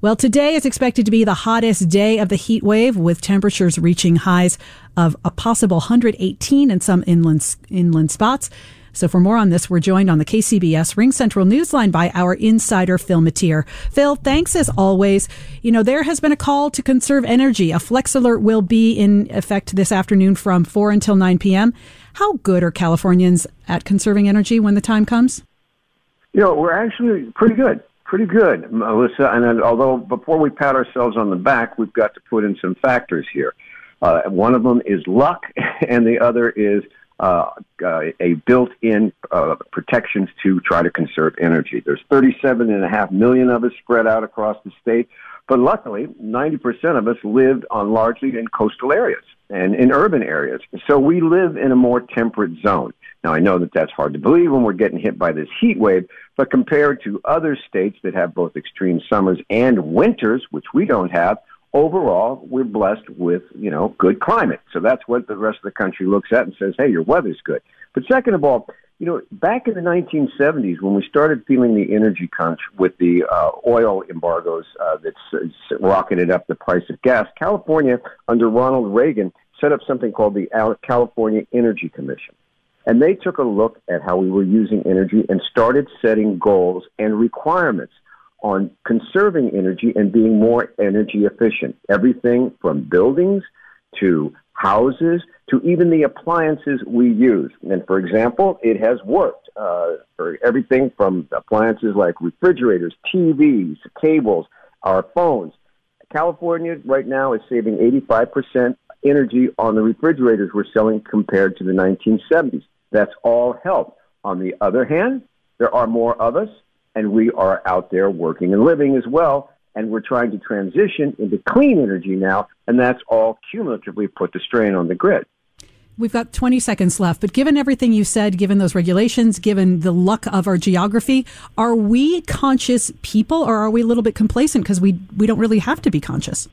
Well, today is expected to be the hottest day of the heat wave, with temperatures reaching highs of a possible 118 in some inland spots. So for more on this, we're joined on the KCBS Ring Central Newsline by our insider, Phil Matier. Phil, thanks as always. You know, there has been a call to conserve energy. A Flex Alert will be in effect this afternoon from 4 until 9 p.m. How good are Californians at conserving energy when the time comes? You know, we're actually pretty good. Pretty good, Melissa. And although before we pat ourselves on the back, we've got to put in some factors here. One of them is luck, and the other is a built-in protections to try to conserve energy. There's 37.5 million of us spread out across the state, but luckily 90% of us live on largely in coastal areas and in urban areas. So we live in a more temperate zone. Now, I know that that's hard to believe when we're getting hit by this heat wave, but compared to other states that have both extreme summers and winters, which we don't have, overall, we're blessed with, you know, good climate. So that's what the rest of the country looks at and says, hey, your weather's good. But second of all, you know, back in the 1970s, when we started feeling the energy crunch with the oil embargoes that's rocketed up the price of gas, California, under Ronald Reagan, set up something called the California Energy Commission. And they took a look at how we were using energy and started setting goals and requirements on conserving energy and being more energy efficient. Everything from buildings to houses to even the appliances we use. And for example, it has worked for everything from appliances like refrigerators, TVs, cables, our phones. California right now is saving 85% energy on the refrigerators we're selling compared to the 1970s. That's all help. On the other hand, there are more of us, and we are out there working and living as well, and we're trying to transition into clean energy now, and that's all cumulatively put the strain on the grid. We've got 20 seconds left, but given everything you said, given those regulations, given the luck of our geography, are we conscious people, or are we a little bit complacent because we don't really have to be conscious?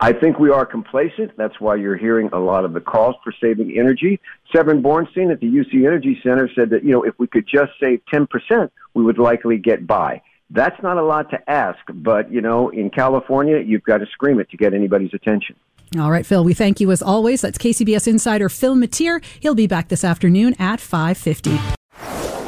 I think we are complacent. That's why you're hearing a lot of the calls for saving energy. Severin Bornstein at the UC Energy Center said that, you know, if we could just save 10%, we would likely get by. That's not a lot to ask, but, you know, in California, you've got to scream it to get anybody's attention. All right, Phil, we thank you as always. That's KCBS insider Phil Matier. He'll be back this afternoon at 5:50.